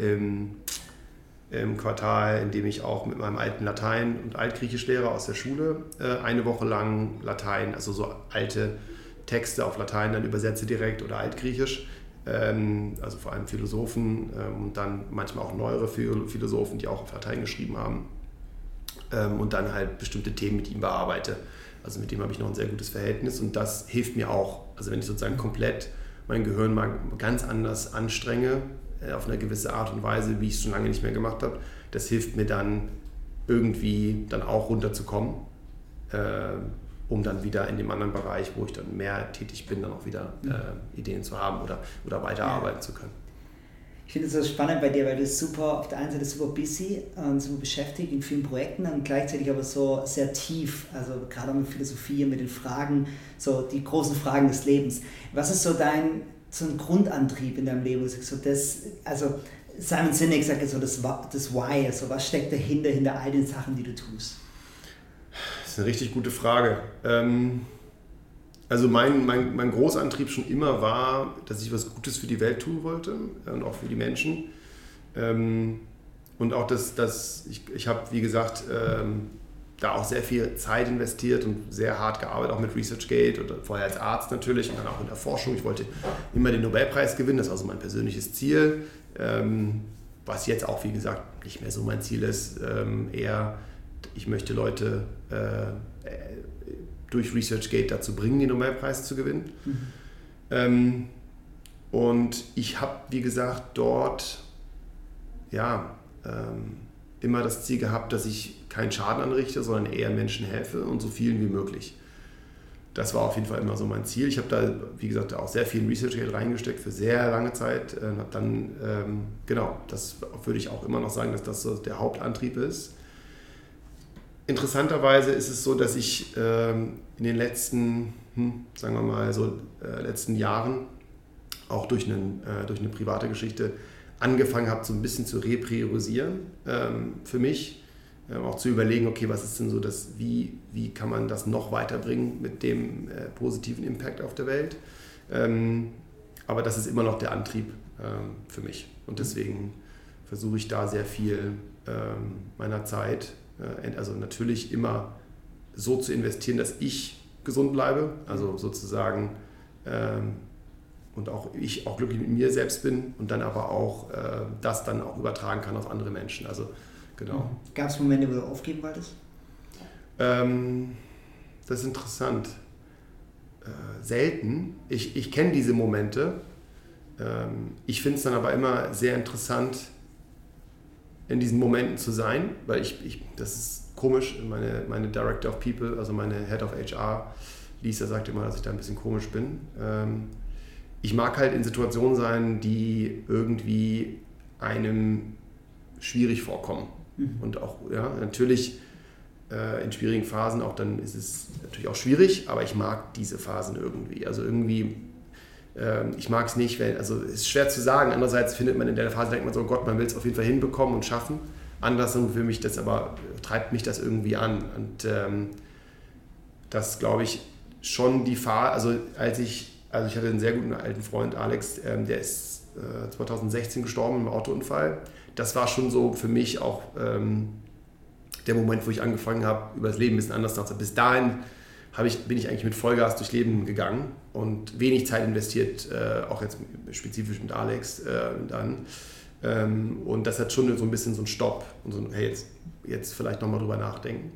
im Quartal, in dem ich auch mit meinem alten Latein- und Altgriechischlehrer aus der Schule eine Woche lang Latein, also so alte Texte auf Latein dann übersetze direkt oder Altgriechisch, also vor allem Philosophen und dann manchmal auch neuere Philosophen, die auch auf Latein geschrieben haben und dann halt bestimmte Themen mit ihm bearbeite. Also mit dem habe ich noch ein sehr gutes Verhältnis und das hilft mir auch. Also wenn ich sozusagen komplett mein Gehirn mal ganz anders anstrenge, auf eine gewisse Art und Weise, wie ich es schon lange nicht mehr gemacht habe. Das hilft mir dann irgendwie dann auch runterzukommen, um dann wieder in dem anderen Bereich, wo ich dann mehr tätig bin, dann auch wieder Ideen zu haben oder weiterarbeiten zu können. Ich finde es so spannend bei dir, weil du super, auf der einen Seite super busy und super beschäftigt in vielen Projekten und gleichzeitig aber so sehr tief, also gerade auch mit Philosophie, mit den Fragen, so die großen Fragen des Lebens. Was ist so ein Grundantrieb in deinem Leben? So das, also Simon Sinek sagt jetzt so, das Why, also was steckt dahinter, hinter all den Sachen, die du tust? Das ist eine richtig gute Frage. Also mein Großantrieb schon immer war, dass ich was Gutes für die Welt tun wollte und auch für die Menschen. Und auch, dass ich habe, wie gesagt, da auch sehr viel Zeit investiert und sehr hart gearbeitet, auch mit ResearchGate oder vorher als Arzt natürlich und dann auch in der Forschung. Ich wollte immer den Nobelpreis gewinnen, das ist also mein persönliches Ziel, was jetzt auch, wie gesagt, nicht mehr so mein Ziel ist. Eher, ich möchte Leute durch ResearchGate dazu bringen, den Nobelpreis zu gewinnen. Mhm. Und ich habe, wie gesagt, dort immer das Ziel gehabt, dass ich keinen Schaden anrichte, sondern eher Menschen helfe und so vielen wie möglich. Das war auf jeden Fall immer so mein Ziel. Ich habe da, wie gesagt, auch sehr viel in ResearchGate reingesteckt für sehr lange Zeit. Habe dann, das würde ich auch immer noch sagen, dass das so der Hauptantrieb ist. Interessanterweise ist es so, dass ich in den letzten, letzten Jahren auch durch eine private Geschichte angefangen habe, so ein bisschen zu repriorisieren für mich. Auch zu überlegen, okay, was ist denn so das, wie kann man das noch weiterbringen mit dem positiven Impact auf der Welt. Aber das ist immer noch der Antrieb für mich. Und deswegen versuche ich da sehr viel meiner Zeit, also natürlich immer so zu investieren, dass ich gesund bleibe, also sozusagen und auch ich auch glücklich mit mir selbst bin und dann aber auch das dann auch übertragen kann auf andere Menschen. Also genau. Gab es Momente, wo du aufgeben wolltest? Das ist interessant. Selten. Ich kenne diese Momente. Ich finde es dann aber immer sehr interessant, in diesen Momenten zu sein, weil das ist komisch, meine Director of People, also meine Head of HR, Lisa, sagt immer, dass ich da ein bisschen komisch bin. Ich mag halt in Situationen sein, die irgendwie einem schwierig vorkommen. Mhm. Und auch, ja, natürlich in schwierigen Phasen auch, dann ist es natürlich auch schwierig, aber ich mag diese Phasen irgendwie. Also irgendwie, ich mag es nicht, wenn, also es ist schwer zu sagen. Andererseits findet man in der Phase, denkt man so, oh Gott, man will es auf jeden Fall hinbekommen und schaffen. Andersrum für mich das aber, treibt mich das irgendwie an. Und das glaube ich schon die Phase, also ich hatte einen sehr guten alten Freund, Alex, der ist 2016 gestorben im Autounfall. Das war schon so für mich auch der Moment, wo ich angefangen habe, über das Leben ein bisschen anders nachzudenken. Bis dahin bin ich eigentlich mit Vollgas durchs Leben gegangen und wenig Zeit investiert, auch jetzt spezifisch mit Alex dann. Und das hat schon so ein bisschen so einen Stopp und so ein, hey, jetzt vielleicht nochmal drüber nachdenken.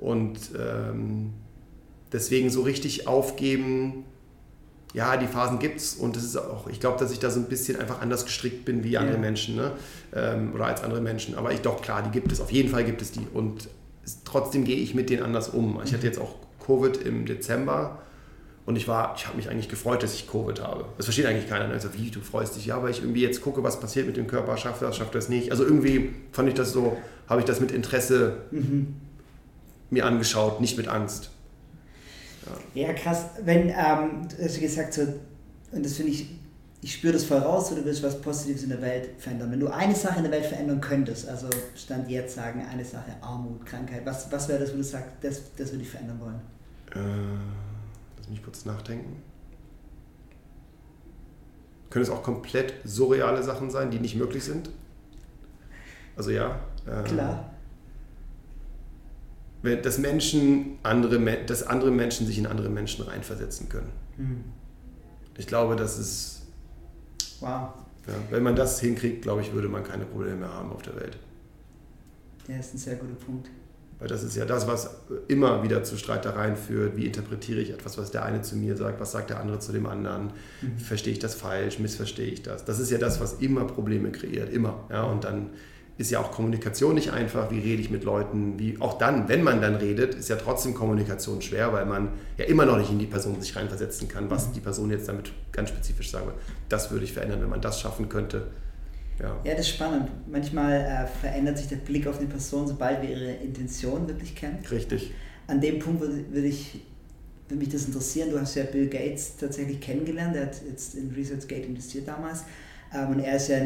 Und deswegen so richtig aufgeben, ja, die Phasen gibt's, und das ist auch, ich glaube, dass ich da so ein bisschen einfach anders gestrickt bin wie andere Menschen, ne? Oder als andere Menschen. Aber ich doch, klar, die gibt es, auf jeden Fall gibt es die. Und trotzdem gehe ich mit denen anders um. Ich hatte jetzt auch Covid im Dezember. Und ich habe mich eigentlich gefreut, dass ich Covid habe. Das versteht eigentlich keiner. Also wie, du freust dich? Ja, weil ich irgendwie jetzt gucke, was passiert mit dem Körper. Schafft das, schafft das nicht? Also irgendwie fand ich das so, habe ich das mit Interesse mir angeschaut, nicht mit Angst. Ja, ja, krass. Wenn, hast du gesagt, so, und das finde ich spüre das voll raus, du willst was Positives in der Welt verändern. Wenn du eine Sache in der Welt verändern könntest, also Stand jetzt sagen, eine Sache, Armut, Krankheit, was wäre das, wo du sagst, das würde ich verändern wollen? Nicht kurz nachdenken. Können es auch komplett surreale Sachen sein, die nicht möglich sind? Also ja. Klar. Dass andere Menschen sich in andere Menschen reinversetzen können. Mhm. Ich glaube, das ist... Wow. Ja, wenn man das hinkriegt, glaube ich, würde man keine Probleme mehr haben auf der Welt. Der ist ein sehr guter Punkt. Weil das ist ja das, was immer wieder zu Streitereien führt. Wie interpretiere ich etwas, was der eine zu mir sagt? Was sagt der andere zu dem anderen? Verstehe ich das falsch? Missverstehe ich das? Das ist ja das, was immer Probleme kreiert. Immer. Ja, und dann ist ja auch Kommunikation nicht einfach. Wie rede ich mit Leuten? Auch dann, wenn man dann redet, ist ja trotzdem Kommunikation schwer, weil man ja immer noch nicht in die Person sich reinversetzen kann, was die Person jetzt damit ganz spezifisch sagen will. Das würde ich verändern, wenn man das schaffen könnte. Ja. Ja, das ist spannend. Manchmal verändert sich der Blick auf eine Person, sobald wir ihre Intention wirklich kennen. Richtig. An dem Punkt würde mich das interessieren. Du hast ja Bill Gates tatsächlich kennengelernt. Er hat jetzt in ResearchGate investiert damals. Und er ist ja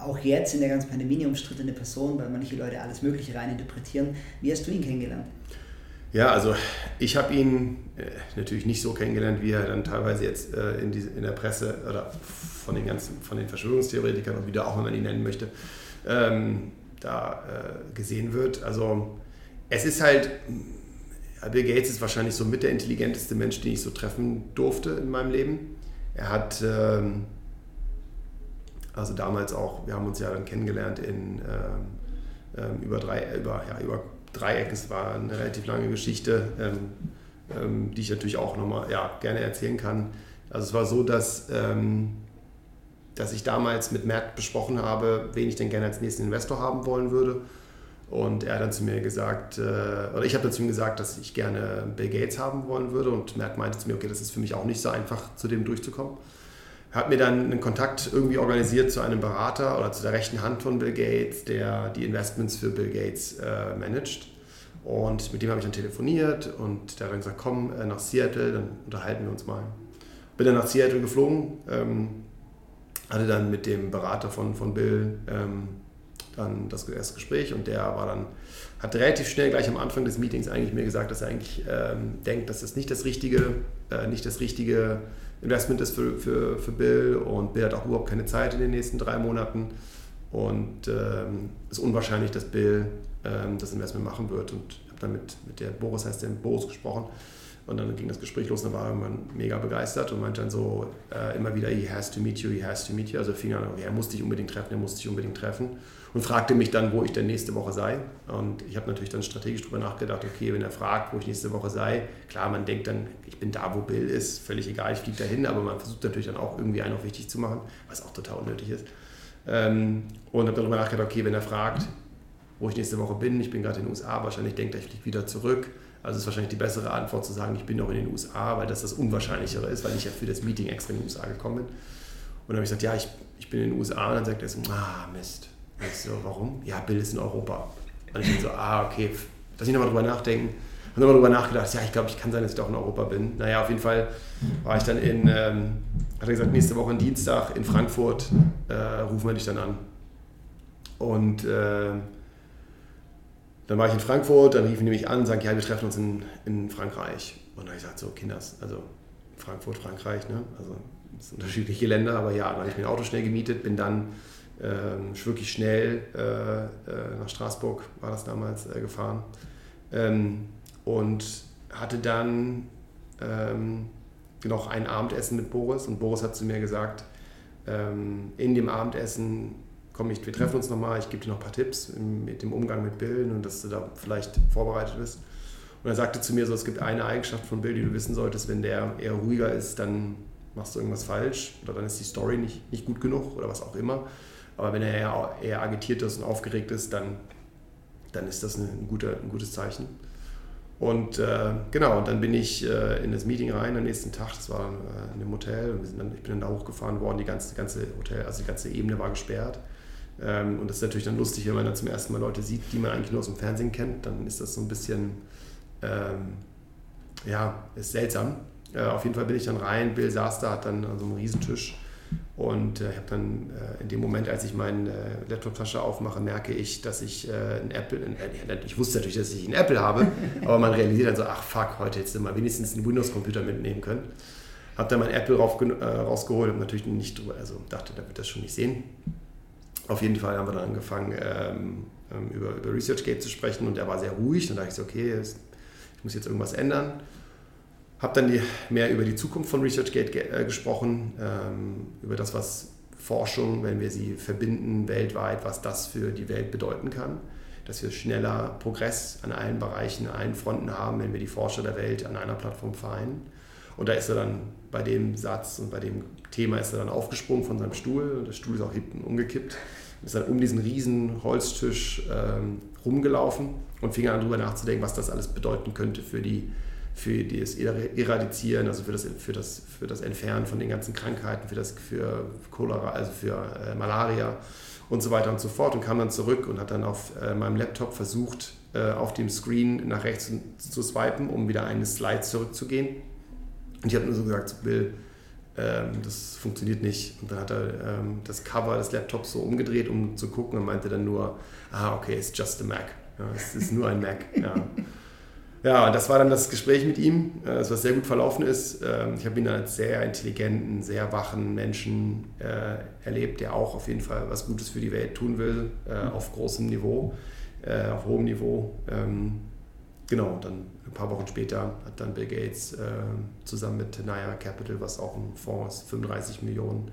auch jetzt in der ganzen Pandemie umstrittene Person, weil manche Leute alles Mögliche reininterpretieren. Wie hast du ihn kennengelernt? Ja, also ich habe ihn natürlich nicht so kennengelernt, wie er dann teilweise jetzt in der Presse oder von den Verschwörungstheoretikern und wieder auch, wenn man ihn nennen möchte, gesehen wird. Also es ist halt, Bill Gates ist wahrscheinlich so mit der intelligenteste Mensch, den ich so treffen durfte in meinem Leben. Er hat, also damals auch, wir haben uns ja dann kennengelernt über Dreieck, es war eine relativ lange Geschichte, die ich natürlich auch nochmal gerne erzählen kann. Also es war so, dass ich damals mit Matt besprochen habe, wen ich denn gerne als nächsten Investor haben wollen würde. Und er hat dann zu mir gesagt, oder ich habe dann zu ihm gesagt, dass ich gerne Bill Gates haben wollen würde. Und Matt meinte zu mir, okay, das ist für mich auch nicht so einfach, zu dem durchzukommen. Er hat mir dann einen Kontakt irgendwie organisiert zu einem Berater oder zu der rechten Hand von Bill Gates, der die Investments für Bill Gates managt. Und mit dem habe ich dann telefoniert und der hat dann gesagt, komm nach Seattle, dann unterhalten wir uns mal. Bin dann nach Seattle geflogen, hatte dann mit dem Berater von Bill dann das erste Gespräch, und der hat relativ schnell gleich am Anfang des Meetings eigentlich mir gesagt, dass er eigentlich denkt, dass das nicht das richtige Investment ist für Bill, und Bill hat auch überhaupt keine Zeit in den nächsten 3 Monaten, und ist unwahrscheinlich, dass Bill das Investment machen wird. Und ich habe dann mit der Boris, heißt der, Boris gesprochen, und dann ging das Gespräch los, und dann war man mega begeistert und meinte dann so immer wieder, he has to meet you, also fing an, er muss dich unbedingt treffen, und fragte mich dann, wo ich denn nächste Woche sei, und ich habe natürlich dann strategisch drüber nachgedacht, okay, wenn er fragt, wo ich nächste Woche sei, klar, man denkt dann, ich bin da, wo Bill ist, völlig egal, ich fliege dahin, aber man versucht natürlich dann auch irgendwie einen auf wichtig zu machen, was auch total unnötig ist, und habe dann drüber nachgedacht, okay, wenn er fragt, wo ich nächste Woche bin, ich bin gerade in den USA, wahrscheinlich denkt er, ich fliege wieder zurück. Also ist wahrscheinlich die bessere Antwort zu sagen, ich bin noch in den USA, weil das unwahrscheinlichere ist, weil ich ja für das Meeting extra in den USA gekommen bin. Und dann habe ich gesagt, ja, ich bin in den USA. Und dann sagt er so, Mist. Und ich so, warum? Ja, Bill ist in Europa. Und ich bin so, okay, lass ich nochmal drüber nachdenken. Habe nochmal drüber nachgedacht, ja, ich glaube, ich kann sein, dass ich doch in Europa bin. Naja, auf jeden Fall war ich dann in, hat er gesagt, nächste Woche Dienstag in Frankfurt, rufen wir dich dann an. Und dann war ich in Frankfurt, dann riefen die mich an und sagten, ja, wir treffen uns in Frankreich. Und dann habe ich gesagt, so, Kinders, also Frankfurt, Frankreich, ne? Also das sind unterschiedliche Länder, aber ja, dann habe ich mir ein Auto schnell gemietet, bin dann wirklich schnell nach Straßburg, war das damals, gefahren. Und hatte dann noch ein Abendessen mit Boris. Und Boris hat zu mir gesagt, in dem Abendessen, komm, wir treffen uns nochmal, ich gebe dir noch ein paar Tipps mit dem Umgang mit Bill und dass du da vielleicht vorbereitet bist. Und er sagte zu mir so, es gibt eine Eigenschaft von Bill, die du wissen solltest, wenn der eher ruhiger ist, dann machst du irgendwas falsch oder dann ist die Story nicht gut genug oder was auch immer. Aber wenn er eher agitiert ist und aufgeregt ist, dann ist das ein gutes Zeichen. Und genau, und dann bin ich in das Meeting rein am nächsten Tag, das war in dem Hotel, und ich bin dann da hochgefahren worden, die ganze Ebene war gesperrt. Und das ist natürlich dann lustig, wenn man dann zum ersten Mal Leute sieht, die man eigentlich nur aus dem Fernsehen kennt, dann ist das so ein bisschen, ist seltsam. Auf jeden Fall bin ich dann rein, Bill saß da, hat dann an so einem Riesentisch und ich habe dann in dem Moment, als ich meine Laptop-Tasche aufmache, merke ich, dass ich ich wusste natürlich, dass ich einen Apple habe, aber man realisiert dann so, heute hättest du mal wenigstens einen Windows-Computer mitnehmen können. Habe dann mein Apple rausgeholt und natürlich nicht drüber, also dachte, der wird das schon nicht sehen. Auf jeden Fall haben wir dann angefangen, über ResearchGate zu sprechen und er war sehr ruhig. Dann dachte ich so, okay, ich muss jetzt irgendwas ändern. Habe dann mehr über die Zukunft von ResearchGate gesprochen, über das, was Forschung, wenn wir sie verbinden weltweit, was das für die Welt bedeuten kann. Dass wir schneller Progress an allen Bereichen, an allen Fronten haben, wenn wir die Forscher der Welt an einer Plattform vereinen. Und da ist er dann bei dem Satz und bei dem Thema ist er dann aufgesprungen von seinem Stuhl. Der Stuhl ist auch hinten umgekippt. Ist dann um diesen riesen Holztisch rumgelaufen und fing an, darüber nachzudenken, was das alles bedeuten könnte für das Eradizieren, also für das Entfernen von den ganzen Krankheiten, für Cholera, also für Malaria und so weiter und so fort. Und kam dann zurück und hat dann auf meinem Laptop versucht, auf dem Screen nach rechts zu swipen, um wieder eine Slide zurückzugehen. Und ich habe nur so gesagt, Bill, das funktioniert nicht. Und dann hat er das Cover des Laptops so umgedreht, um zu gucken und meinte dann nur, okay, it's just a Mac. Ja, es ist nur ein Mac. Ja. Ja, das war dann das Gespräch mit ihm, das was sehr gut verlaufen ist. Ich habe ihn dann als sehr intelligenten, sehr wachen Menschen erlebt, der auch auf jeden Fall was Gutes für die Welt tun will, auf hohem Niveau. Genau, dann ein paar Wochen später hat dann Bill Gates zusammen mit Naya Capital, was auch ein Fonds ist, 35 Millionen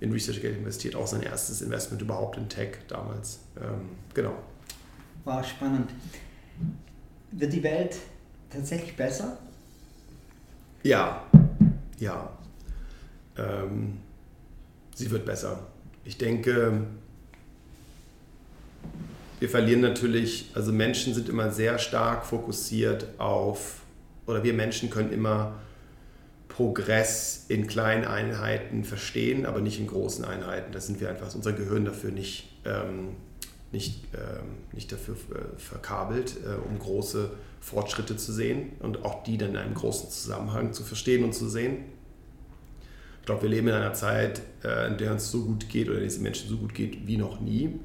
in ResearchGate investiert, auch sein erstes Investment überhaupt in Tech damals. Genau. War spannend. Wird die Welt tatsächlich besser? Ja. Sie wird besser. Ich denke, wir verlieren natürlich, also Menschen sind immer sehr stark fokussiert oder wir Menschen können immer Progress in kleinen Einheiten verstehen, aber nicht in großen Einheiten. Das sind wir einfach, unser Gehirn dafür nicht dafür verkabelt, um große Fortschritte zu sehen und auch die dann in einem großen Zusammenhang zu verstehen und zu sehen. Ich glaube, wir leben in einer Zeit, in der uns so gut geht oder diesen Menschen so gut geht wie noch nie.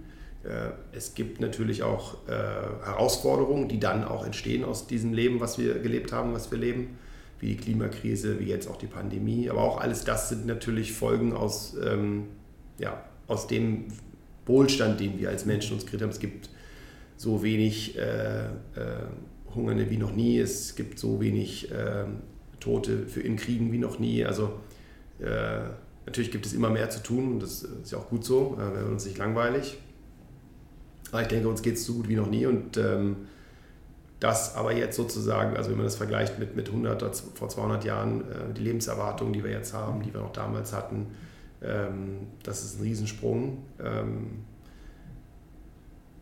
Es gibt natürlich auch Herausforderungen, die dann auch entstehen aus diesem Leben, was wir gelebt haben, was wir leben, wie die Klimakrise, wie jetzt auch die Pandemie. Aber auch alles das sind natürlich Folgen aus dem Wohlstand, den wir als Menschen uns kreiert haben. Es gibt so wenig Hungernde wie noch nie, es gibt so wenig Tote in Kriegen wie noch nie. Also natürlich gibt es immer mehr zu tun und das ist ja auch gut so, wir werden uns nicht langweilig. Aber ich denke, uns geht es so gut wie noch nie und das aber jetzt sozusagen, also wenn man das vergleicht mit 100, vor 200 Jahren, die Lebenserwartung, die wir jetzt haben, die wir noch damals hatten, das ist ein Riesensprung.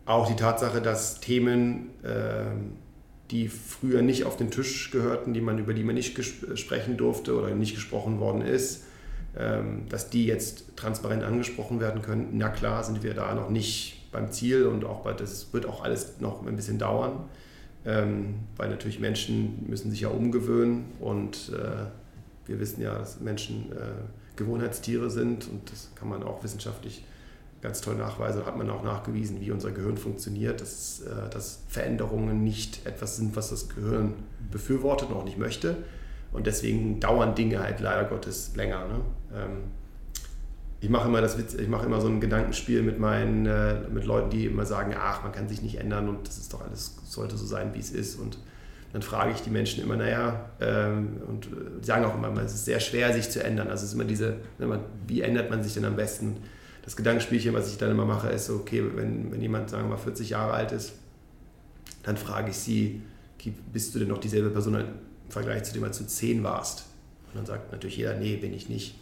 Auch die Tatsache, dass Themen, die früher nicht auf den Tisch gehörten, über die man nicht sprechen durfte oder nicht gesprochen worden ist, dass die jetzt transparent angesprochen werden können. Na klar, sind wir da noch nicht beim Ziel und auch das wird auch alles noch ein bisschen dauern, weil natürlich Menschen müssen sich ja umgewöhnen und wir wissen ja, dass Menschen Gewohnheitstiere sind und das kann man auch wissenschaftlich ganz toll nachweisen. Da hat man auch nachgewiesen, wie unser Gehirn funktioniert, dass Veränderungen nicht etwas sind, was das Gehirn befürwortet und auch nicht möchte. Und deswegen dauern Dinge halt leider Gottes länger. Ne? Ich mache immer so ein Gedankenspiel mit Leuten, die immer sagen, ach, man kann sich nicht ändern und das ist doch alles, sollte so sein, wie es ist. Und dann frage ich die Menschen immer, und die sagen auch immer, es ist sehr schwer, sich zu ändern. Also es ist immer wie ändert man sich denn am besten? Das Gedankenspielchen, was ich dann immer mache, ist so, okay, wenn jemand, sagen wir mal, 40 Jahre alt ist, dann frage ich sie, bist du denn noch dieselbe Person im Vergleich zu dem, als du 10 warst? Und dann sagt natürlich jeder, nee, bin ich nicht.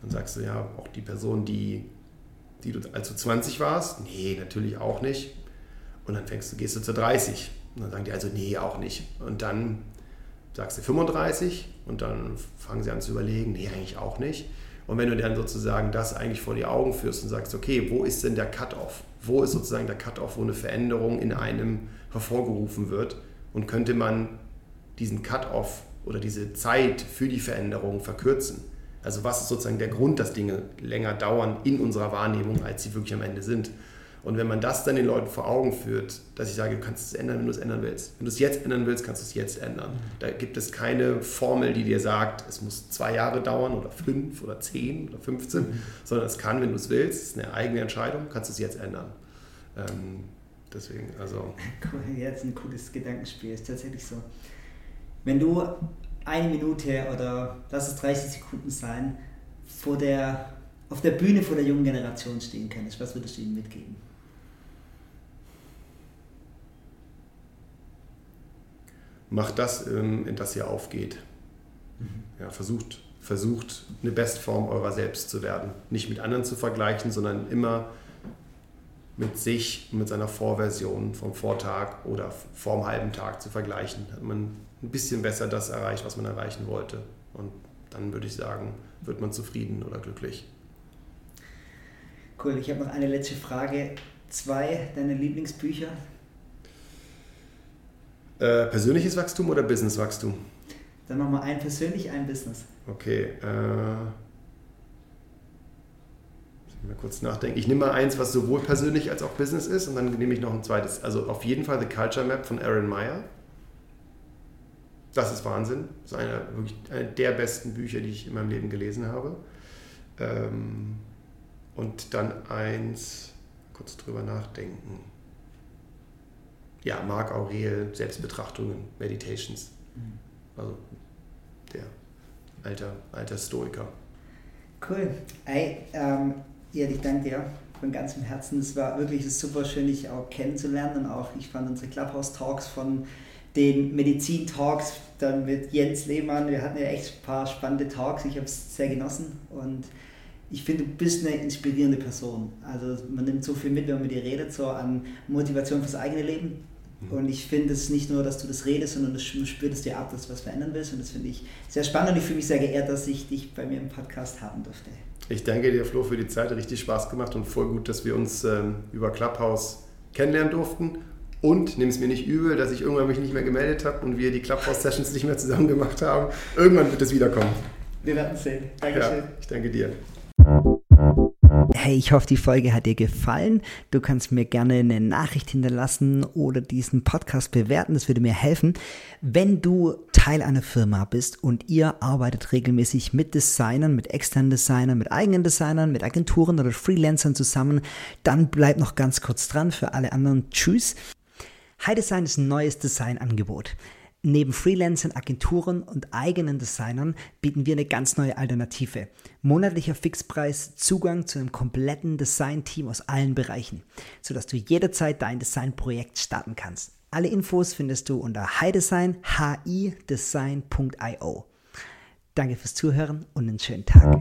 Dann sagst du, ja, auch die Person, die du, als du 20 warst? Nee, natürlich auch nicht. Und dann gehst du zu 30. Und dann sagen die also, nee, auch nicht. Und dann sagst du 35 und dann fangen sie an zu überlegen, nee, eigentlich auch nicht. Und wenn du dann sozusagen das eigentlich vor die Augen führst und sagst, okay, wo ist denn der Cut-Off? Wo ist sozusagen der Cut-Off, wo eine Veränderung in einem hervorgerufen wird? Und könnte man diesen Cut-Off oder diese Zeit für die Veränderung verkürzen? Also was ist sozusagen der Grund, dass Dinge länger dauern in unserer Wahrnehmung, als sie wirklich am Ende sind? Und wenn man das dann den Leuten vor Augen führt, dass ich sage, du kannst es ändern, wenn du es ändern willst. Wenn du es jetzt ändern willst, kannst du es jetzt ändern. Da gibt es keine Formel, die dir sagt, es muss 2 Jahre dauern oder 5 oder 10 oder 15, sondern es kann, wenn du es willst, es ist eine eigene Entscheidung, kannst du es jetzt ändern. Deswegen, also... Jetzt ein cooles Gedankenspiel, ist tatsächlich so. Wenn du 1 Minute oder lass es 30 Sekunden sein, auf der Bühne vor der jungen Generation stehen könntest, was würdest du ihnen mitgeben? Macht das, in das ihr aufgeht. Ja, versucht eine Bestform eurer selbst zu werden. Nicht mit anderen zu vergleichen, sondern immer mit sich und mit seiner Vorversion vom Vortag oder vorm halben Tag zu vergleichen. Hat man ein bisschen besser das erreicht, was man erreichen wollte. Und dann würde ich sagen, wird man zufrieden oder glücklich. Cool, ich habe noch eine letzte Frage. 2 deine Lieblingsbücher? Persönliches Wachstum oder Businesswachstum? Dann machen wir ein persönlich, ein Business. Okay. Mal kurz nachdenken. Ich nehme mal eins, was sowohl persönlich als auch Business ist, und dann nehme ich noch ein zweites. Also auf jeden Fall The Culture Map von Aaron Meyer. Das ist Wahnsinn. Das ist wirklich einer der besten Bücher, die ich in meinem Leben gelesen habe. Und dann eins, kurz drüber nachdenken. Ja, Marc Aurel, Selbstbetrachtungen, Meditations. Also der alter Stoiker. Cool. Hey, ich danke dir von ganzem Herzen. Es war wirklich super schön, dich auch kennenzulernen. Und auch ich fand unsere Clubhouse-Talks von den Medizin-Talks dann mit Jens Lehmann. Wir hatten ja echt ein paar spannende Talks. Ich habe es sehr genossen und ich finde, du bist eine inspirierende Person. Also man nimmt so viel mit, wenn man mit dir redet, so an Motivation fürs eigene Leben. Und ich finde es nicht nur, dass du das redest, sondern du spürst dir ab, dass du was verändern willst. Und das finde ich sehr spannend und ich fühle mich sehr geehrt, dass ich dich bei mir im Podcast haben durfte. Ich danke dir, Flo, für die Zeit. Hat richtig Spaß gemacht und voll gut, dass wir uns über Clubhouse kennenlernen durften. Und nimm es mir nicht übel, dass ich irgendwann mich nicht mehr gemeldet habe und wir die Clubhouse-Sessions nicht mehr zusammen gemacht haben. Irgendwann wird es wiederkommen. Wir werden es sehen. Dankeschön. Ja, ich danke dir. Hey, ich hoffe, die Folge hat dir gefallen. Du kannst mir gerne eine Nachricht hinterlassen oder diesen Podcast bewerten. Das würde mir helfen. Wenn du Teil einer Firma bist und ihr arbeitet regelmäßig mit Designern, mit externen Designern, mit eigenen Designern, mit Agenturen oder Freelancern zusammen, dann bleib noch ganz kurz dran. Für alle anderen, tschüss. High Design ist ein neues Designangebot. Neben Freelancern, Agenturen und eigenen Designern bieten wir eine ganz neue Alternative. Monatlicher Fixpreis, Zugang zu einem kompletten Design-Team aus allen Bereichen, sodass du jederzeit dein Designprojekt starten kannst. Alle Infos findest du unter hidesign.io. Danke fürs Zuhören und einen schönen Tag.